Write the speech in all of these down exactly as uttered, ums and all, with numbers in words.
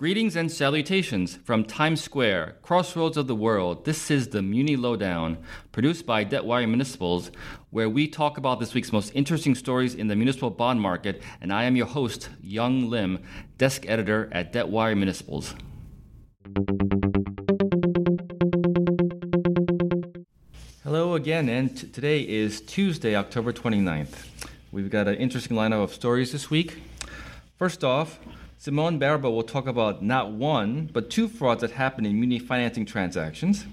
Greetings and salutations from Times Square, crossroads of the world. This is the Muni Lowdown, produced by DebtWire Municipals, where we talk about this week's most interesting stories in the municipal bond market, and I am your host, Young Lim, desk editor at DebtWire Municipals. Hello again, and t- today is Tuesday, October twenty-ninth. We've got an interesting lineup of stories this week. First off, Simone Baribeau will talk about not one, but two frauds that happened in muni financing transactions.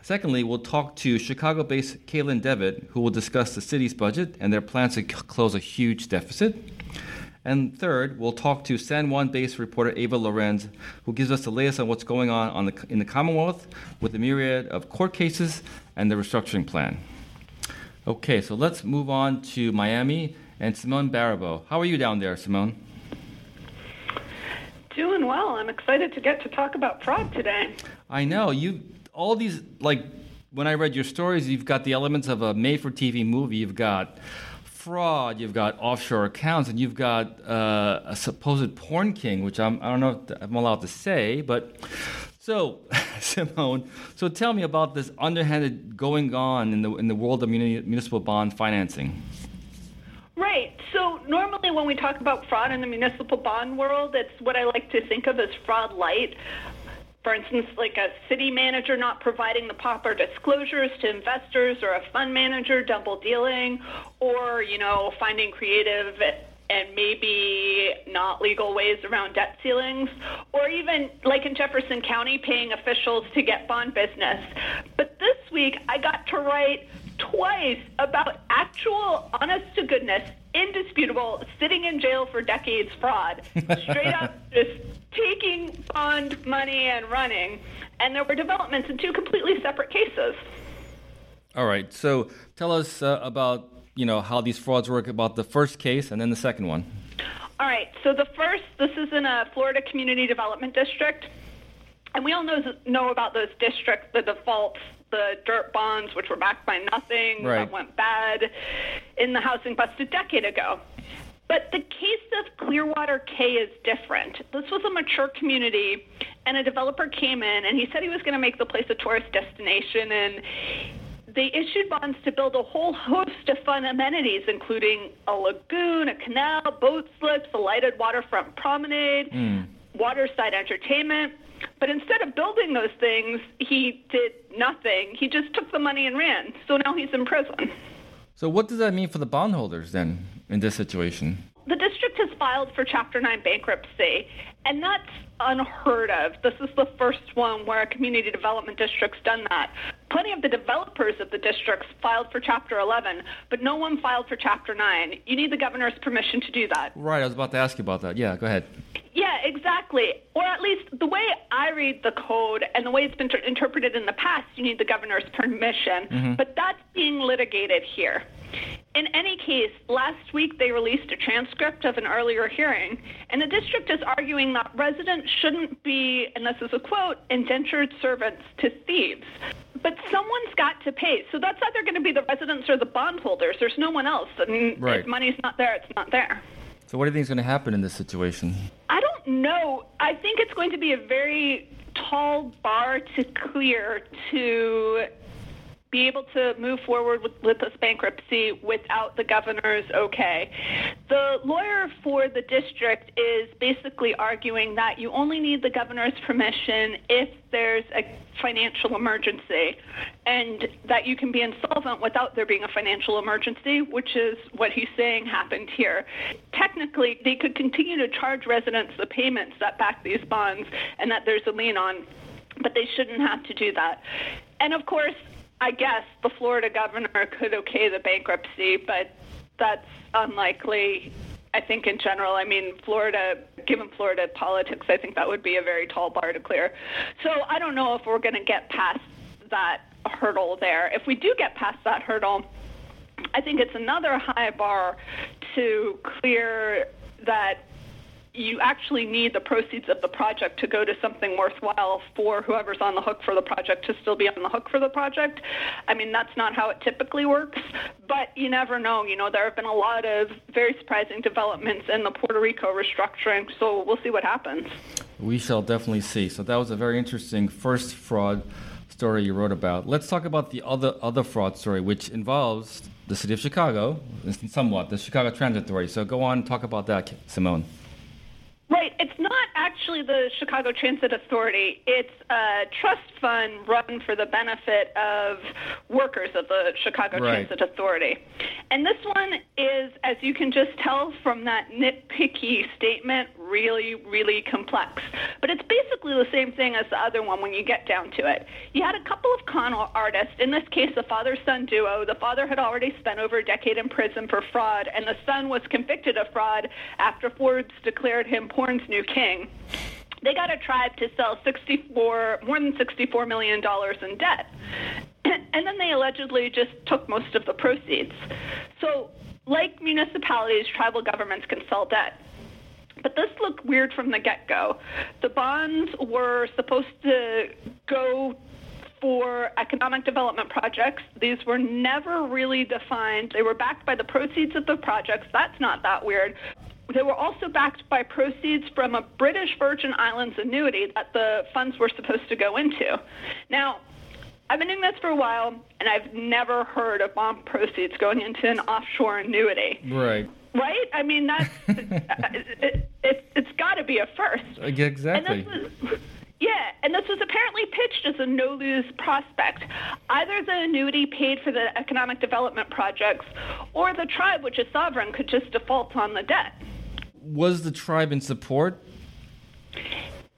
Secondly, we'll talk to Chicago-based Caitlin Devitt, who will discuss the city's budget and their plans to c- close a huge deficit. And third, we'll talk to San Juan-based reporter Eva Llorens, who gives us the latest on what's going on, on the, in the Commonwealth with the myriad of court cases and the restructuring plan. Okay, so let's move on to Miami and Simone Baribeau. How are you down there, Simone? Doing well. I'm excited to get to talk about fraud today. I know. You all these, like, when I read your stories, you've got the elements of a made-for-T V movie. You've got fraud, you've got offshore accounts, and you've got uh, a supposed porn king, which I'm, I don't know if I'm allowed to say. But so, Simone, so tell me about this underhanded going on in the in the world of muni- municipal bond financing. Right. So normally when we talk about fraud in the municipal bond world, it's what I like to think of as fraud light. For instance, like a city manager not providing the proper disclosures to investors, or a fund manager double dealing, or, you know, finding creative and maybe not legal ways around debt ceilings, or even like in Jefferson County, paying officials to get bond business. But this week I got to write twice about actual, honest-to-goodness, indisputable, sitting-in-jail-for-decades fraud, straight up just taking bond money and running. And there were developments in two completely separate cases. All right. So tell us uh, about, you know, how these frauds work, about the first case and then the second one. All right. So the first, this is in a Florida community development district. And we all know, know about those districts, the defaults, the dirt bonds, which were backed by nothing, right, that went bad in the housing bust a decade ago. But the case of Clearwater Key is different. This was a mature community, and a developer came in, and he said he was going to make the place a tourist destination, and they issued bonds to build a whole host of fun amenities, including a lagoon, a canal, boat slips, a lighted waterfront promenade, mm. waterside entertainment. But instead of building those things, he did nothing. He just took the money and ran. So now he's in prison. So what does that mean for the bondholders then in this situation? The district has filed for Chapter nine bankruptcy, and that's unheard of. This is the first one where a community development district's done that. Plenty of the developers of the districts filed for Chapter eleven, but no one filed for Chapter nine. You need the governor's permission to do that. Right, I was about to ask you about that. Yeah, go ahead. Yeah, exactly. Or at least the way I read the code and the way it's been ter- interpreted in the past, you need the governor's permission. Mm-hmm. But that's being litigated here. In any case, last week they released a transcript of an earlier hearing, and the district is arguing that residents shouldn't be, and this is a quote, indentured servants to thieves. But someone's got to pay. So that's either going to be the residents or the bondholders. There's no one else. I mean, right. If money's not there, it's not there. So what do you think is going to happen in this situation? I don't know. I think it's going to be a very tall bar to clear to be able to move forward with, with this bankruptcy without the governor's okay. The lawyer for the district is basically arguing that you only need the governor's permission if there's a financial emergency, and that you can be insolvent without there being a financial emergency, which is what he's saying happened here. Technically, they could continue to charge residents the payments that back these bonds and that there's a lien on, but they shouldn't have to do that. And of course, I guess the Florida governor could okay the bankruptcy, but that's unlikely, I think, in general. I mean, Florida, given Florida politics, I think that would be a very tall bar to clear. So I don't know if we're going to get past that hurdle there. If we do get past that hurdle, I think it's another high bar to clear that you actually need the proceeds of the project to go to something worthwhile for whoever's on the hook for the project to still be on the hook for the project. I mean, that's not how it typically works, but you never know. You know, there have been a lot of very surprising developments in the Puerto Rico restructuring, so we'll see what happens. We shall definitely see. So that was a very interesting first fraud story you wrote about. Let's talk about the other other fraud story, which involves the city of Chicago, somewhat, the Chicago Transit Authority. So go on and talk about that, Simone. Right. It's not actually the Chicago Transit Authority. It's a trust fund run for the benefit of workers of the Chicago right. Transit Authority. And this one is, as you can just tell from that nitpicky statement, really, really complex. But it's basically the same thing as the other one when you get down to it. You had a couple of con artists, in this case a father-son duo. The father had already spent over a decade in prison for fraud, and the son was convicted of fraud after Forbes declared him porn's new king. They got a tribe to sell sixty-four, more than sixty-four million dollars in debt. And then they allegedly just took most of the proceeds. So, like municipalities, tribal governments can sell debt. But this looked weird from the get-go. The bonds were supposed to go for economic development projects. These were never really defined. They were backed by the proceeds of the projects. That's not that weird. They were also backed by proceeds from a British Virgin Islands annuity that the funds were supposed to go into. Now, I've been doing this for a while, and I've never heard of bond proceeds going into an offshore annuity. Right. Right? I mean, that's, it, it, it, it's got to be a first. Exactly. And this was, yeah, and this was apparently pitched as a no-lose prospect. Either the annuity paid for the economic development projects, or the tribe, which is sovereign, could just default on the debt. Was the tribe in support?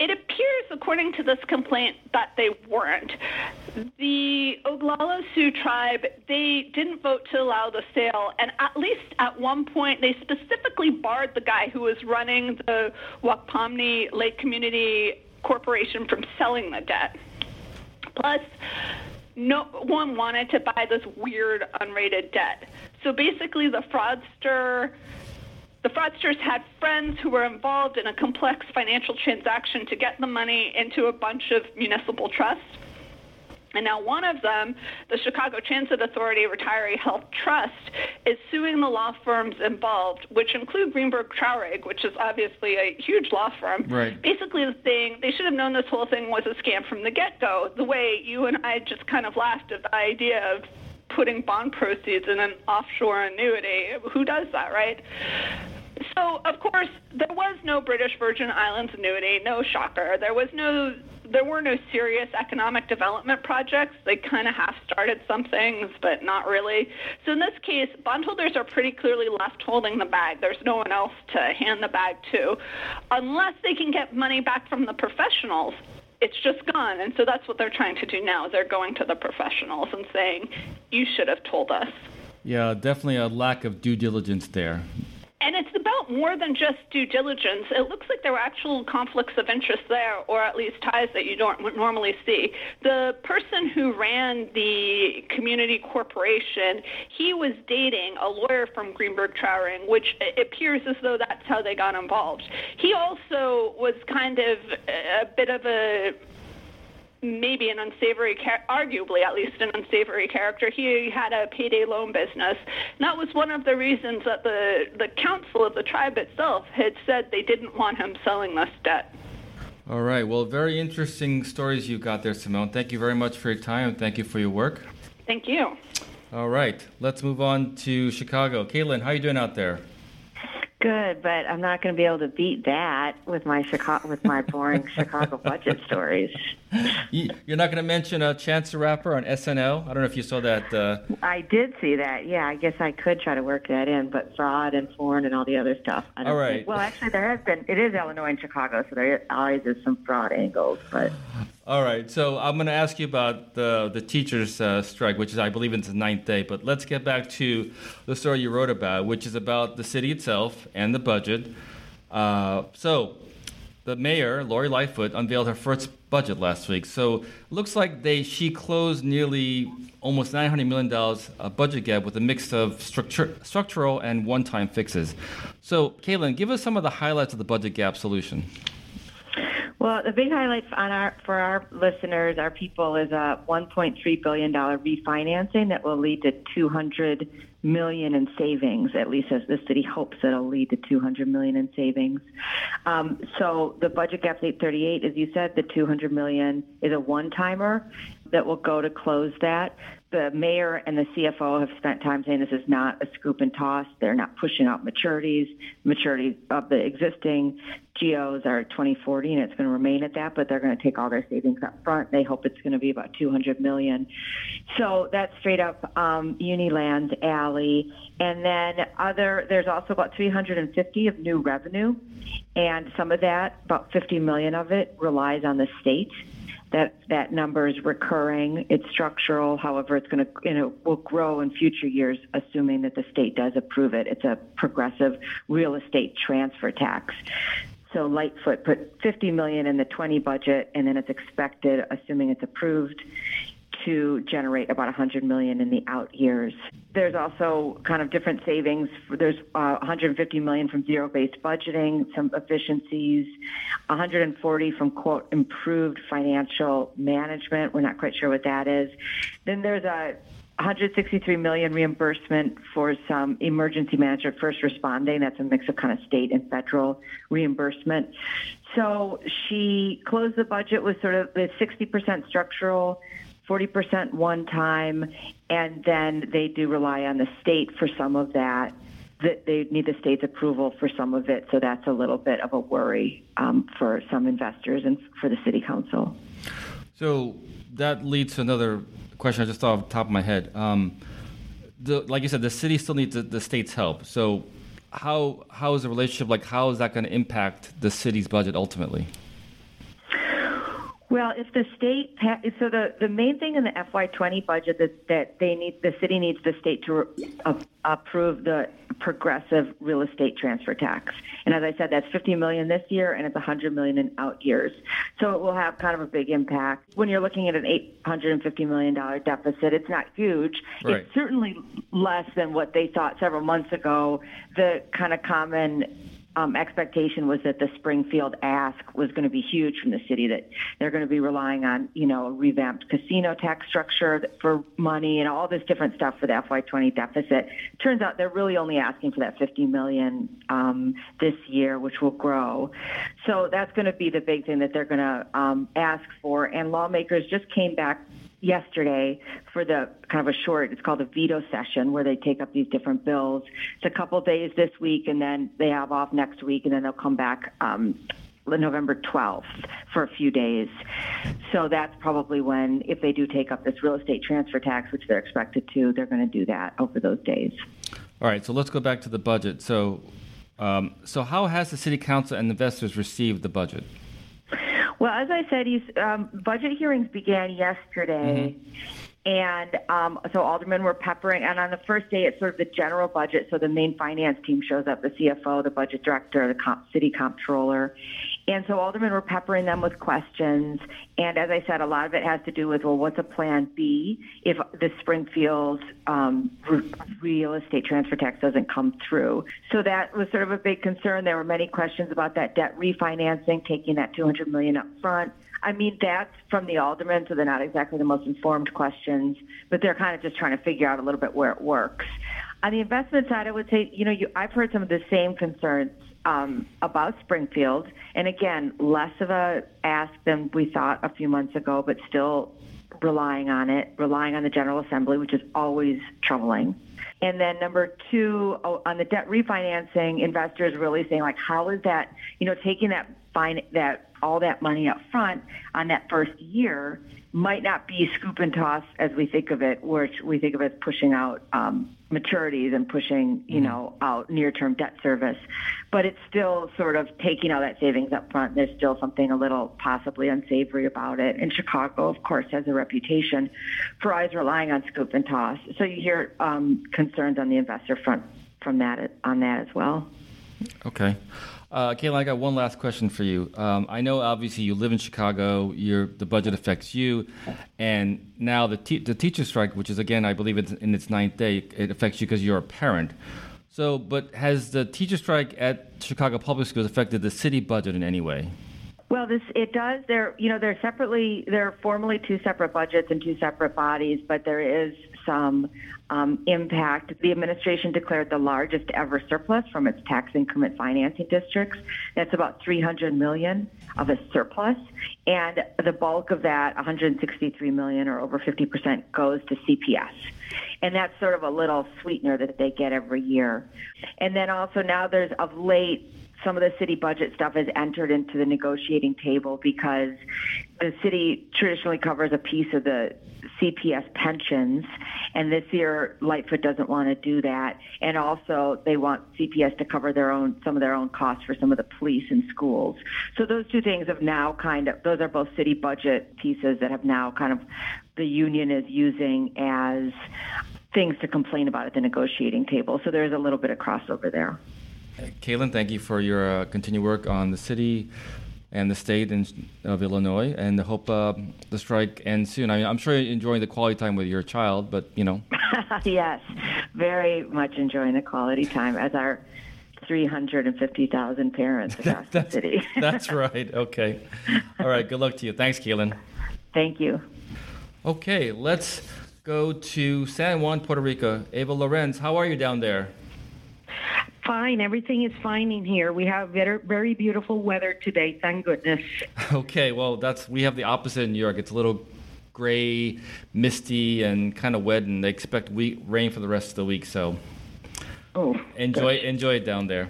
It appears, according to this complaint, that they weren't. The Oglala Sioux tribe, they didn't vote to allow the sale, and at least at one point, they specifically barred the guy who was running the Wapomni Lake Community Corporation from selling the debt. Plus, no one wanted to buy this weird unrated debt. So basically, the fraudster... The fraudsters had friends who were involved in a complex financial transaction to get the money into a bunch of municipal trusts. And now one of them, the Chicago Transit Authority Retiree Health Trust, is suing the law firms involved, which include Greenberg Traurig, which is obviously a huge law firm. Right. Basically saying they should have known this whole thing was a scam from the get-go, the way you and I just kind of laughed at the idea of putting bond proceeds in an offshore annuity. Who does that, right? So, of course, there was no British Virgin Islands annuity, no shocker. There was no, there were no serious economic development projects. They kind of half-started some things, but not really. So in this case, bondholders are pretty clearly left holding the bag. There's no one else to hand the bag to. Unless they can get money back from the professionals, it's just gone. And so that's what they're trying to do now. They're going to the professionals and saying, you should have told us. Yeah, definitely a lack of due diligence there. And it's about more than just due diligence. It looks like there were actual conflicts of interest there, or at least ties that you don't normally see. The person who ran the community corporation, he was dating a lawyer from Greenberg Traurig, which appears as though that's how they got involved. He also was kind of a bit of a... maybe an unsavory, arguably at least an unsavory character. He had a payday loan business. And that was one of the reasons that the, the council of the tribe itself had said they didn't want him selling this debt. All right. Well, very interesting stories you've got there, Simone. Thank you very much for your time. Thank you for your work. Thank you. All right. Let's move on to Chicago. Caitlin, how are you doing out there? Good, but I'm not going to be able to beat that with my Chicago, with my boring Chicago budget stories. You're not going to mention a Chance the Rapper on S N L? I don't know if you saw that. Uh... I did see that. Yeah, I guess I could try to work that in, but fraud and foreign and all the other stuff. I don't all right. Think, well, actually, there has been. It is Illinois and Chicago, so there always is some fraud angles, but. All right, so I'm going to ask you about the the teachers' uh, strike, which is, I believe, it's the ninth day. But let's get back to the story you wrote about, which is about the city itself and the budget. Uh, so, the mayor, Lori Lightfoot, unveiled her first budget last week. So looks like they she closed nearly almost nine hundred million dollars a budget gap with a mix of structure, structural and one-time fixes. So, Caitlin, give us some of the highlights of the budget gap solution. Well, the big highlight on our, for our listeners, our people, is a one point three billion dollars refinancing that will lead to two hundred million dollars in savings, at least as the city hopes it'll lead to two hundred million dollars in savings. Um, so the budget gap's eight thirty-eight, as you said, the two hundred million dollars is a one-timer that will go to close that. The mayor and the C F O have spent time saying this is not a scoop and toss. They're not pushing out maturities. Maturities of the existing G Os are twenty forty, and it's going to remain at that, but they're going to take all their savings up front. They hope it's going to be about two hundred million dollars. So that's straight up um, Uniland's alley. And then other, there's also about three hundred fifty of new revenue, and some of that, about fifty million of it, relies on the state. That that number is recurring. It's structural. However, it's going to, you know, will grow in future years, assuming that the state does approve it. It's a progressive real estate transfer tax. So Lightfoot put fifty million dollars in the twenty budget, and then it's expected, assuming it's approved, to generate about one hundred million dollars in the out years. There's also kind of different savings. There's uh, one hundred fifty million dollars from zero-based budgeting, some efficiencies, one hundred forty million dollars from, quote, improved financial management. We're not quite sure what that is. Then there's a one hundred sixty-three million dollars reimbursement for some emergency management first responding. That's a mix of kind of state and federal reimbursement. So she closed the budget with sort of the sixty percent structural, forty percent one time, and then they do rely on the state for some of that. They need the state's approval for some of it, so that's a little bit of a worry um, for some investors and for the city council. So that leads to another question I just thought off the top of my head. Um, the, like you said, the city still needs the, the state's help. So how how is the relationship, like how is that going to impact the city's budget ultimately? Well, if the state, so the, the main thing in the F Y twenty budget that, that they need, the city needs the state to uh, approve the progressive real estate transfer tax. And as I said, that's fifty million dollars this year, and it's one hundred million dollars in out years. So it will have kind of a big impact. When you're looking at an eight hundred fifty million dollars deficit, it's not huge. Right. It's certainly less than what they thought several months ago. The kind of common Um, expectation was that the Springfield ask was going to be huge from the city, that they're going to be relying on, you know, a revamped casino tax structure for money and all this different stuff for the F Y twenty deficit. Turns out they're really only asking for that fifty million dollars um, this year, which will grow. So that's going to be the big thing that they're going to um, ask for. And lawmakers just came back yesterday for the kind of a short, it's called a veto session, where they take up these different bills. It's a couple days this week, and then they have off next week, and then they'll come back um, November twelfth for a few days. So that's probably when, if they do take up this real estate transfer tax, which they're expected to, they're going to do that over those days. All right, so let's go back to the budget. So, um, so how has the City Council and investors received the budget? Well, as I said, he's, um, budget hearings began yesterday, mm-hmm. and um, so aldermen were peppering. And on the first day, it's sort of the general budget, so the main finance team shows up, the C F O, the budget director, the comp- city comptroller. And so aldermen were peppering them with questions. And as I said, a lot of it has to do with, well, what's a plan B if the Springfield um, real estate transfer tax doesn't come through? So that was sort of a big concern. There were many questions about that debt refinancing, taking that two hundred million dollars up front. I mean, that's from the aldermen, so they're not exactly the most informed questions, but they're kind of just trying to figure out a little bit where it works. On the investment side, I would say, you know, you, I've heard some of the same concerns Um, about Springfield, and again, less of a ask than we thought a few months ago, but still relying on it, relying on the General Assembly, which is always troubling. And then number two, oh, on the debt refinancing, investors really saying, like, how is that, you know, taking that fin- that all that money up front on that first year might not be scoop and toss as we think of it, which we think of as pushing out um, maturities and pushing, you know, out near-term debt service. But it's still sort of taking all that savings up front. There's still something a little possibly unsavory about it. And Chicago, of course, has a reputation for always relying on scoop and toss. So you hear um, concerns on the investor front from that on that as well. Okay. Uh, Caitlin, I got one last question for you. Um, I know, obviously, you live in Chicago. You're, the budget affects you. And now the te- the teacher strike, which is, again, I believe it's in its ninth day, it affects you because you're a parent. So, but has the teacher strike at Chicago Public Schools affected the city budget in any way? Well, this it does. They're, you know, they're separately, they're formally two separate budgets and two separate bodies, but there is some um, impact. The administration declared the largest ever surplus from its tax increment financing districts. That's about three hundred million dollars of a surplus. And the bulk of that, one hundred sixty-three million dollars or over fifty percent, goes to C P S. And that's sort of a little sweetener that they get every year. And then also now there's, of late, some of the city budget stuff is entered into the negotiating table because the city traditionally covers a piece of the C P S pensions, and this year Lightfoot doesn't want to do that, and also they want C P S to cover their own some of their own costs for some of the police and schools. So those two things have now kind of, those are both city budget pieces that have now kind of, the union is using as things to complain about at the negotiating table. So there's a little bit of crossover there. Caitlin, thank you for your uh, continued work on the city and the state in, of Illinois, and I hope uh, the strike ends soon. I mean, I'm sure you're enjoying the quality time with your child, but, you know. Yes, very much enjoying the quality time, as our three hundred fifty thousand parents across that, the city. That's right. Okay. All right. Good luck to you. Thanks, Caitlin. Thank you. Okay. Let's go to San Juan, Puerto Rico. Eva Llorens, how are you down there? Fine. Everything is fine in here. We have very, very beautiful weather today, thank goodness. Okay, well, that's we have the opposite in New York. It's a little gray, misty, and kind of wet, and they expect we, rain for the rest of the week. So oh, enjoy good. enjoy it down there.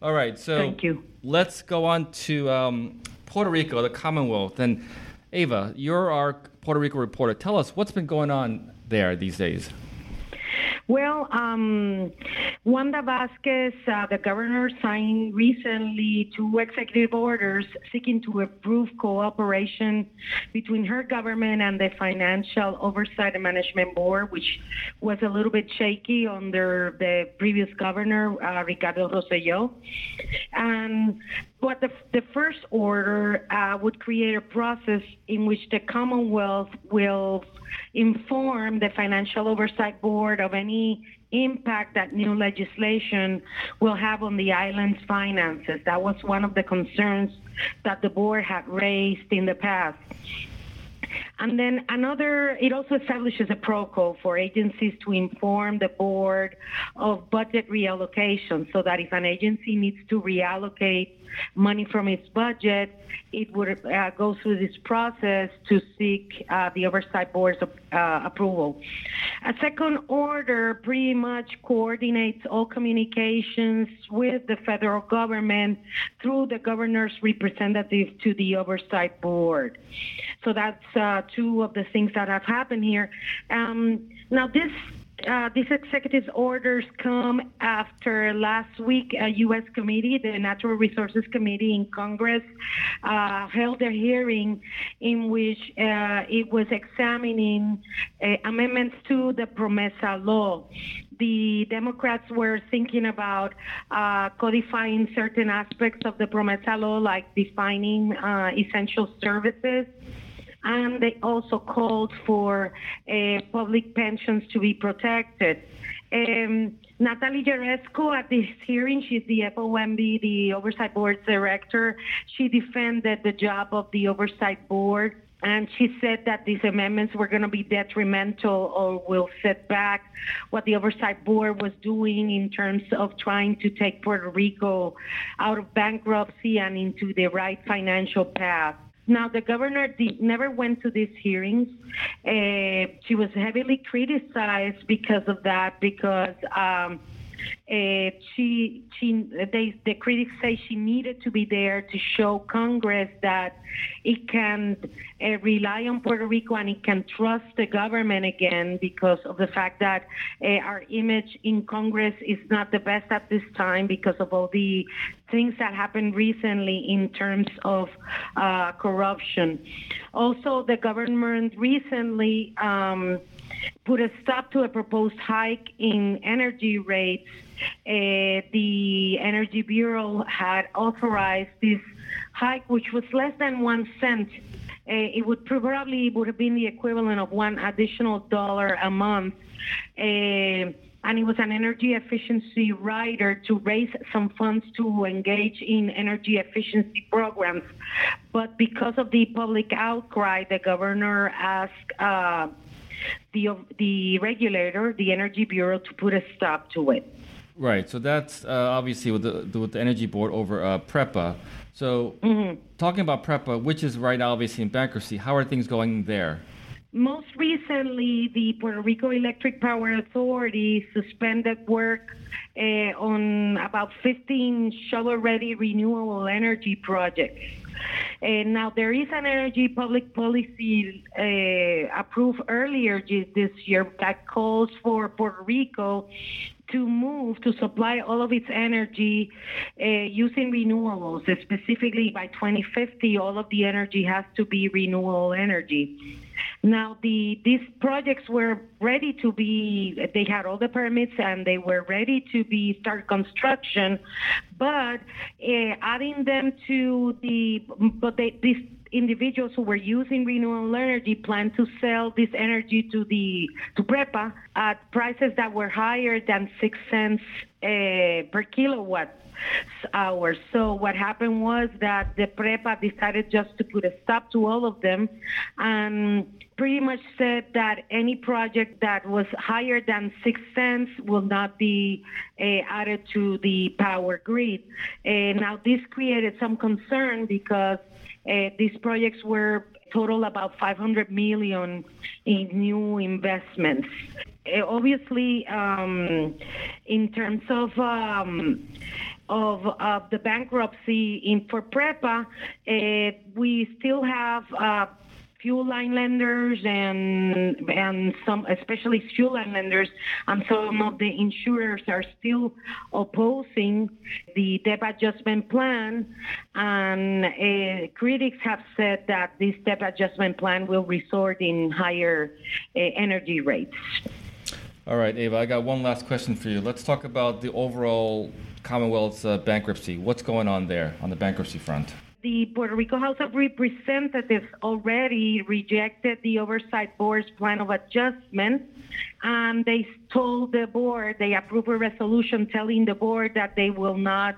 All right, so thank you. Let's go on to um, Puerto Rico, the Commonwealth. And Eva, you're our Puerto Rico reporter. Tell us what's been going on there these days. Well, um, Wanda Vasquez, uh, the governor, signed recently two executive orders seeking to improve cooperation between her government and the Financial Oversight and Management Board, which was a little bit shaky under the previous governor, uh, Ricardo Roselló. Um, But the, the first order uh, would create a process in which the Commonwealth will inform the Financial Oversight Board of any impact that new legislation will have on the island's finances. That was one of the concerns that the board had raised in the past. And then another, it also establishes a protocol for agencies to inform the board of budget reallocation, so that if an agency needs to reallocate money from its budget, it would uh, go through this process to seek uh, the oversight board's uh, approval. A second order pretty much coordinates all communications with the federal government through the governor's representative to the oversight board. So that's uh, two of the things that have happened here. Um, now this Uh, these executive orders come after last week a U S committee, the Natural Resources Committee in Congress, uh, held a hearing in which uh, it was examining uh, amendments to the PROMESA law. The Democrats were thinking about uh, codifying certain aspects of the PROMESA law, like defining uh, essential services. And they also called for uh, public pensions to be protected. Um, Natalie Jaresko, at this hearing, she's the F O M B, the Oversight Board's director. She defended the job of the Oversight Board, and she said that these amendments were going to be detrimental or will set back what the Oversight Board was doing in terms of trying to take Puerto Rico out of bankruptcy and into the right financial path. Now, the governor did, never went to these hearings. Uh, she was heavily criticized because of that, because um, uh, she, she, they, the critics say she needed to be there to show Congress that it can uh, rely on Puerto Rico and it can trust the government again because of the fact that uh, our image in Congress is not the best at this time because of all the things that happened recently in terms of uh, corruption. Also, the government recently um, put a stop to a proposed hike in energy rates Uh, the Energy Bureau had authorized this hike, which was less than one cent. Uh, it would probably would have been the equivalent of one additional dollar a month. Uh, and it was an energy efficiency rider to raise some funds to engage in energy efficiency programs. But because of the public outcry, the governor asked uh, the the regulator, the Energy Bureau, to put a stop to it. Right. So that's uh, obviously with the, with the Energy Board over uh, PREPA. So mm-hmm. talking about PREPA, which is right now obviously in bankruptcy, how are things going there? Most recently, the Puerto Rico Electric Power Authority suspended work uh, on about fifteen shovel-ready renewable energy projects. And now there is an energy public policy uh, approved earlier this year that calls for Puerto Rico to move to supply all of its energy uh, using renewables. Specifically, by twenty fifty, all of the energy has to be renewable energy. Now, the these projects were ready to be, they had all the permits and they were ready to be start construction, but uh, adding them to the, but they, these individuals who were using renewable energy planned to sell this energy to the to PREPA at prices that were higher than six cents uh, per kilowatt hour. So what happened was that the PREPA decided just to put a stop to all of them and pretty much said that any project that was higher than six cents will not be uh, added to the power grid. And now this created some concern because Uh, these projects were total about five hundred million dollars in new investments. Uh, obviously, um, in terms of um, of, of the bankruptcy in for PREPA, uh, we still have uh, fuel line lenders and and some, especially fuel line lenders, and some of the insurers are still opposing the debt adjustment plan, and uh, critics have said that this debt adjustment plan will result in higher uh, energy rates. All right, Eva, I got one last question for you. Let's talk about the overall Commonwealth's uh, bankruptcy. What's going on there on the bankruptcy front? The Puerto Rico House of Representatives already rejected the Oversight Board's plan of adjustment, and they told the board, they approved a resolution telling the board that they will not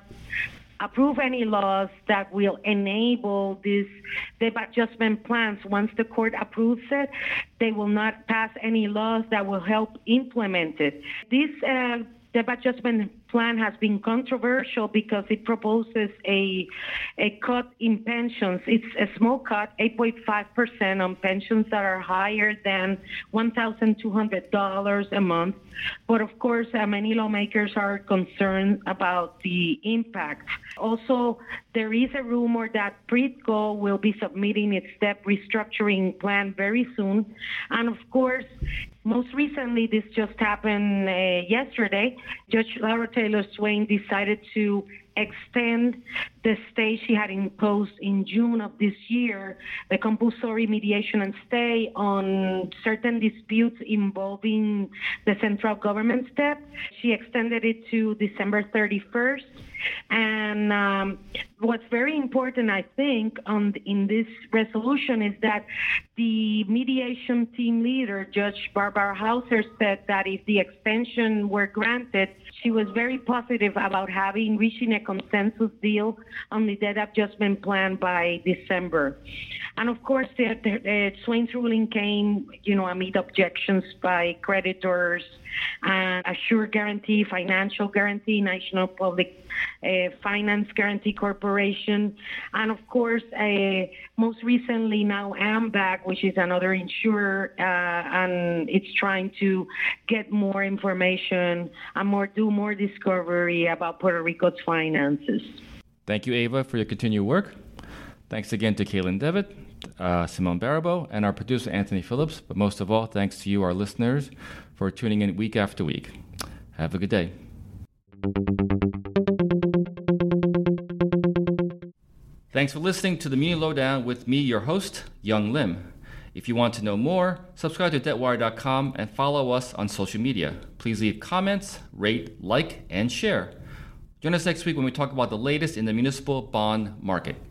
approve any laws that will enable these debt adjustment plans. Once the court approves it, they will not pass any laws that will help implement it. This uh, The debt adjustment plan has been controversial because it proposes a a cut in pensions. It's a small cut, eight point five percent on pensions that are higher than one thousand two hundred dollars a month. But of course, uh, many lawmakers are concerned about the impact. Also, there is a rumor that PREPA will be submitting its debt restructuring plan very soon. And of course, most recently, this just happened uh, yesterday. Judge Laura Taylor Swain decided to extend the stay she had imposed in June of this year, the compulsory mediation and stay on certain disputes involving the central government's debt. She extended it to December thirty-first. And um, what's very important, I think, on the, in this resolution is that the mediation team leader, Judge Barbara Hauser, said that if the extension were granted, she was very positive about having reaching a consensus deal on the debt adjustment plan by December. And of course, the, the, uh, Swain's ruling came, you know, amid objections by creditors, uh, Assured Guarantee, Financial Guarantee, National Public uh, Finance Guarantee Corporation, and of course, uh, most recently now AMBAC, which is another insurer, uh, and it's trying to get more information and more do more discovery about Puerto Rico's finances. Thank you, Eva, for your continued work. Thanks again to Caitlin Devitt, uh, Simone Baribeau, and our producer, Anthony Phillips. But most of all, thanks to you, our listeners, for tuning in week after week. Have a good day. Thanks for listening to the Muni Lowdown with me, your host, Young Lim. If you want to know more, subscribe to debt wire dot com and follow us on social media. Please leave comments, rate, like, and share. Join us next week when we talk about the latest in the municipal bond market.